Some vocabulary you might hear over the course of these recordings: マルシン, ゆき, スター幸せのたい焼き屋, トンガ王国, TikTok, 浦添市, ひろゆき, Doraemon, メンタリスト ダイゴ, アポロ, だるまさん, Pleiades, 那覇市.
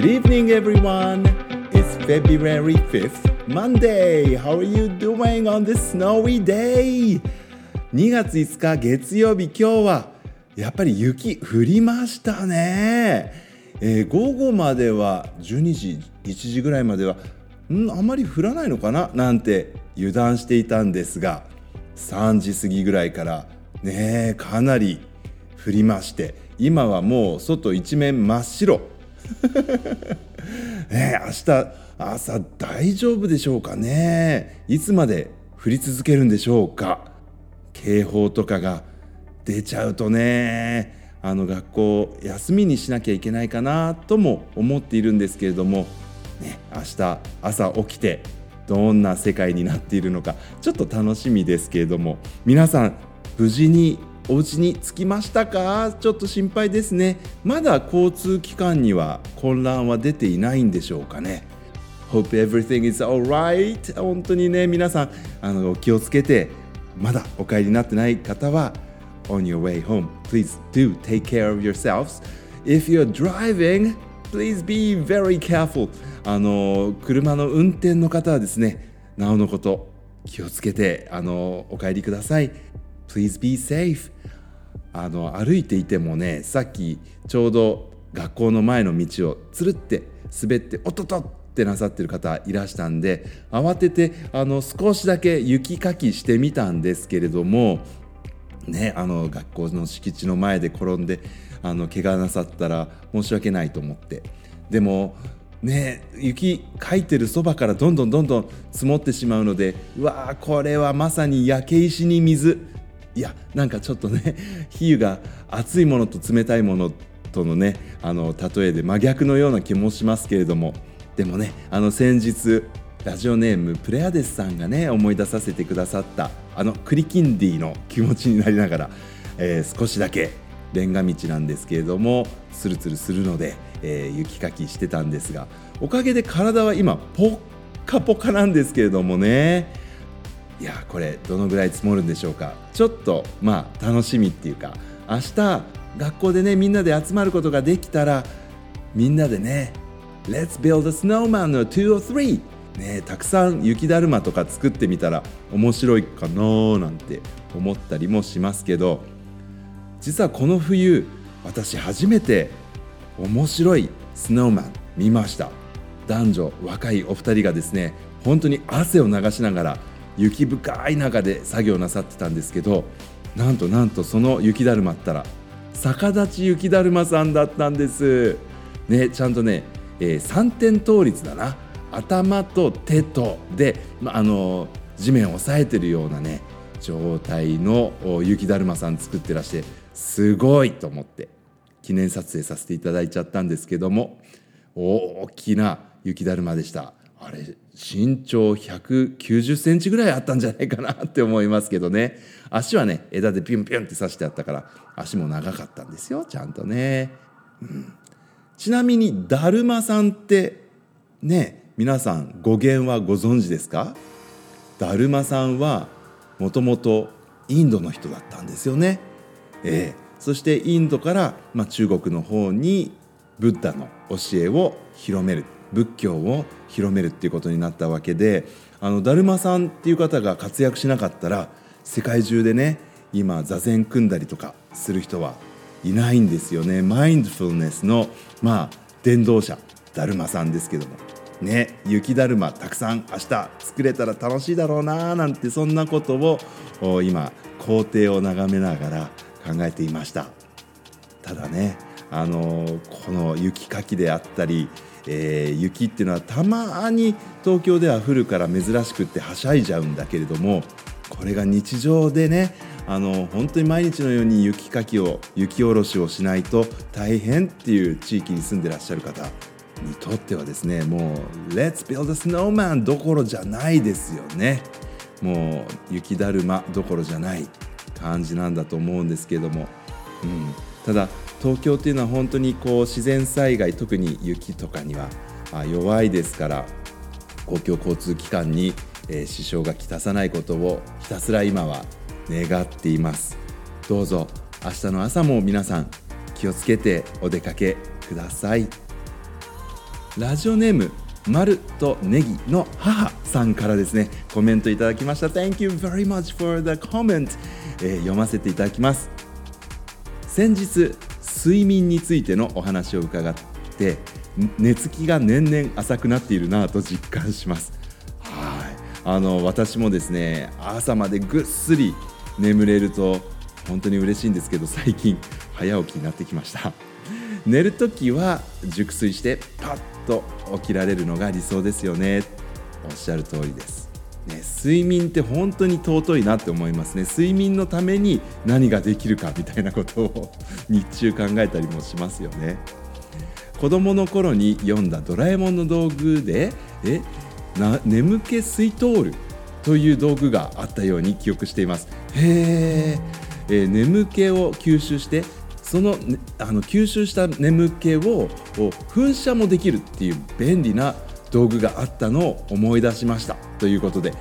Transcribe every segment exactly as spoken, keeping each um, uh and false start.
Good evening, everyone. It's February fifth, Monday. How are you doing on this snowy day? にがついつか月曜日、今日はやっぱり雪降りましたね。えー、午後まではじゅうにじ、いちじぐらいまではんあまり降らないのかななんて油断していたんですが、さんじ過ぎぐらいからねえかなり降りまして、今はもう外一面真っ白ねえ、明日朝大丈夫でしょうかね。いつまで降り続けるんでしょうか。警報とかが出ちゃうとね、あの学校休みにしなきゃいけないかなとも思っているんですけれども、ね、明日朝起きてどんな世界になっているのかちょっと楽しみですけれども、皆さん無事にお家に着きましたか？ちょっと心配ですね。まだ交通機関には混乱は出ていないんでしょうかね。 Hope everything is alright。 本当にね、皆さんあの気をつけて、まだお帰りになってない方は On your way home, please do take care of yourselves. If you're driving, please be very careful. あの車の運転の方はですね、なおのこと気をつけてあのお帰りください。 Please be safe。あの歩いていてもね、さっきちょうど学校の前の道をつるって滑っておっとっとってなさってる方いらしたんで、慌ててあの少しだけ雪かきしてみたんですけれどもね、あの学校の敷地の前で転んであの怪我なさったら申し訳ないと思って、でもね、雪かいてるそばからどんどんどんどん積もってしまうので、うわー、これはまさに焼け石に水、いやなんかちょっとね、比喩が熱いものと冷たいものとのね、あの例えで真逆のような気もしますけれども、でもね、あの先日ラジオネームプレアデスさんがね思い出させてくださったあのクリキンディの気持ちになりながら、えー、少しだけレンガ道なんですけれどもツルツルするので、えー、雪かきしてたんですが、おかげで体は今ポッカポカなんですけれどもね、いやこれどのぐらい積もるんでしょうか。ちょっとまあ楽しみっていうか、明日学校でねみんなで集まることができたら、みんなでね Let's build a snowman or two or three ね、たくさん雪だるまとか作ってみたら面白いかななんて思ったりもしますけど、実はこの冬私初めて面白いスノーマン見ました。男女若いお二人がですね、本当に汗を流しながら雪深い中で作業なさってたんですけど、なんとなんとその雪だるまったら逆立ち雪だるまさんだったんです、ね、ちゃんとね、えー、さんてん倒立だな、頭と手とで、まあの地面を押さえてるようなね状態の雪だるまさん作ってらして、すごいと思って記念撮影させていただいちゃったんですけども、大きな雪だるまでした。あれ身長ひゃくきゅうじゅっセンチぐらいあったんじゃないかなって思いますけどね。足はね枝でピュンピュンって刺してあったから、足も長かったんですよ、ちゃんとね、うん、ちなみにだるまさんってね、皆さん語源はご存知ですか？だるまさんはもともとインドの人だったんですよね、えー、そしてインドから、まあ、中国の方にブッダの教えを広める、仏教を広めるっていうことになったわけで、あのだるまさんっていう方が活躍しなかったら世界中でね今座禅組んだりとかする人はいないんですよね。マインドフルネスのまあ伝道者だるまさんですけどもね、雪だるまたくさん明日作れたら楽しいだろうななんて、そんなことを今校庭を眺めながら考えていました。ただね、あのこの雪かきであったり、えー、雪っていうのはたまに東京では降るから珍しくってはしゃいじゃうんだけれども、これが日常でね、あの本当に毎日のように雪かきを雪下ろしをしないと大変っていう地域に住んでらっしゃる方にとってはですね、もう Let's build a snowman どころじゃないですよね。もう雪だるまどころじゃない感じなんだと思うんですけれども、うん、ただ東京っていうのは本当にこう自然災害、特に雪とかには弱いですから、公共交通機関に支障がきたさないことをひたすら今は願っています。どうぞ明日の朝も皆さん気をつけてお出かけください。ラジオネームマルとネギの母さんからですね、コメントいただきました。 Thank you very much for the comment、えー、読ませていただきます。先日睡眠についてのお話を伺って、寝つきが年々浅くなっているなぁと実感します。はい、あの私もですね、朝までぐっすり眠れると本当に嬉しいんですけど、最近早起きになってきました。寝るときは熟睡してパッと起きられるのが理想ですよね。おっしゃる通りです、ね、睡眠って本当に尊いなって思いますね。睡眠のために何ができるかみたいなことを日中考えたりもしますよね。子供の頃に読んだドラえもんの道具でえな眠気スイトールという道具があったように記憶しています。へー、えー、眠気を吸収して、その、ね、あの吸収した眠気を噴射もできるっていう便利な道具があったのを思い出しましたということで、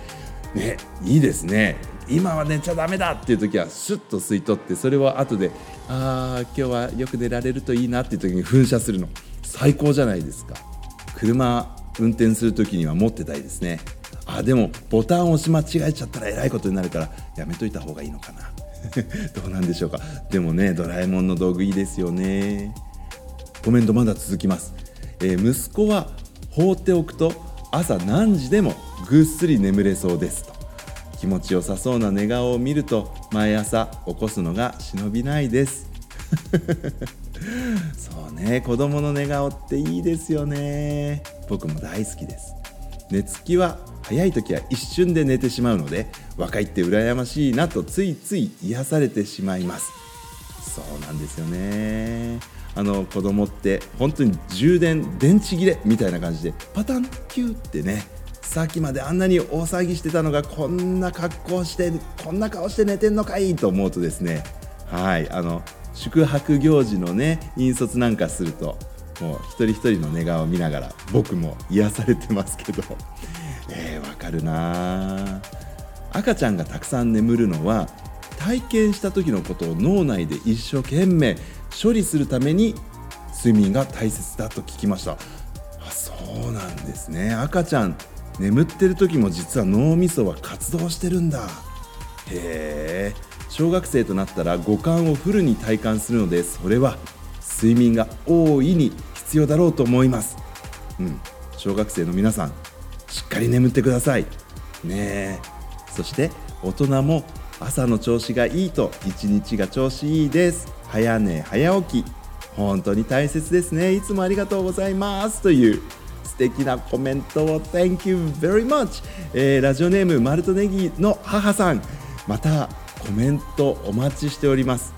ね、いいですね。今は寝ちゃダメだっていう時はシュッと吸い取って、それを後であー今日はよく寝られるといいなっていう時に噴射するの最高じゃないですか。車運転する時には持ってたいですね。あ、でもボタンを押し間違えちゃったらえらいことになるからやめといた方がいいのかなどうなんでしょうか。でもね、ドラえもんの道具いいですよね。コメントまだ続きます。えー、息子は放っておくと朝何時でもぐっすり眠れそうですと。気持ちよさそうな寝顔を見ると毎朝起こすのが忍びないですそうね、子供の寝顔っていいですよね。僕も大好きです。寝つきは早い時は一瞬で寝てしまうので、若いって羨ましいなとついつい癒されてしまいます。そうなんですよね。あの子供って本当に充電電池切れみたいな感じでパタンキューってね、さっきまであんなに大騒ぎしてたのがこんな格好してこんな顔して寝てんのかいと思うとですね、はい、あの宿泊行事のね、引率なんかするともう一人一人の寝顔を見ながら僕も癒されてますけど、えー、わかるな。赤ちゃんがたくさん眠るのは体験した時のことを脳内で一生懸命処理するために睡眠が大切だと聞きました。あ、そうなんですね。赤ちゃん眠ってる時も実は脳みそは活動してるんだ。へえ。小学生となったら五感をフルに体感するので、それは睡眠が大いに必要だろうと思います。うん、小学生の皆さんしっかり眠ってくださいね。えそして大人も朝の調子がいいと一日が調子いいです。早寝早起き本当に大切ですね。いつもありがとうございますという素敵なコメントを Thank you very much、えー、ラジオネームマルトネギの母さん、またコメントお待ちしております。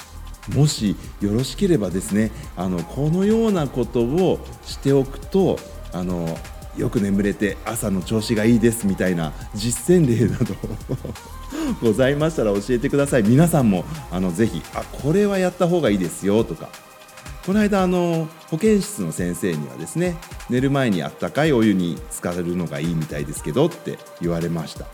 もしよろしければですね、あのこのようなことをしておくとあのよく眠れて朝の調子がいいですみたいな実践例などございましたら教えてください。皆さんもあのぜひあこれはやった方がいいですよとか、この間あの保健室の先生にはですね、寝る前にあったかいお湯に浸かるのがいいみたいですけどって言われました。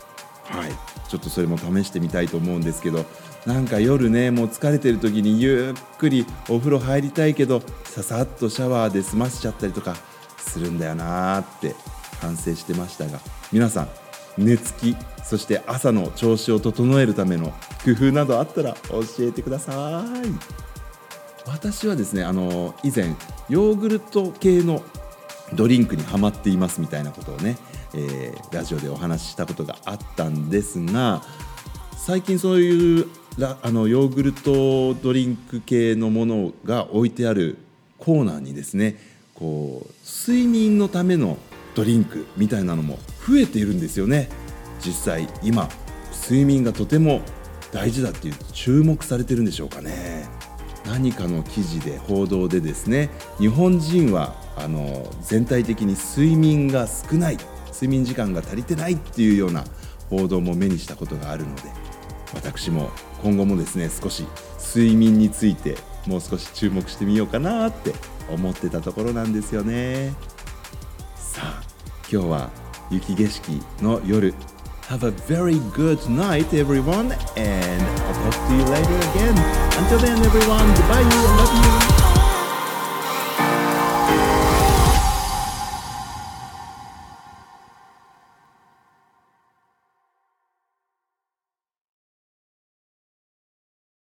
はい、ちょっとそれも試してみたいと思うんですけど、なんか夜ね、もう疲れてる時にゆっくりお風呂入りたいけどささっとシャワーで済ませちゃったりとかするんだよなって反省してましたが、皆さん寝つきそして朝の調子を整えるための工夫などあったら教えてください。私はですね、あの以前ヨーグルト系のドリンクにハマっていますみたいなことをね、えー、ラジオでお話ししたことがあったんですが、最近そういうあのヨーグルトドリンク系のものが置いてあるコーナーにですね、こう睡眠のためのドリンクみたいなのも増えているんですよね。実際今睡眠がとても大事だっていう注目されてるんでしょうかね。何かの記事で報道でですね、日本人はあの全体的に睡眠が少ない、睡眠時間が足りてないっていうような報道も目にしたことがあるので、私も今後もですね、少し睡眠についてもう少し注目してみようかなって思ってたところなんですよね。さあ、今日は雪景色の夜、 Have a very good night everyone and I'll talk to you later again. Until then everyone, goodbye.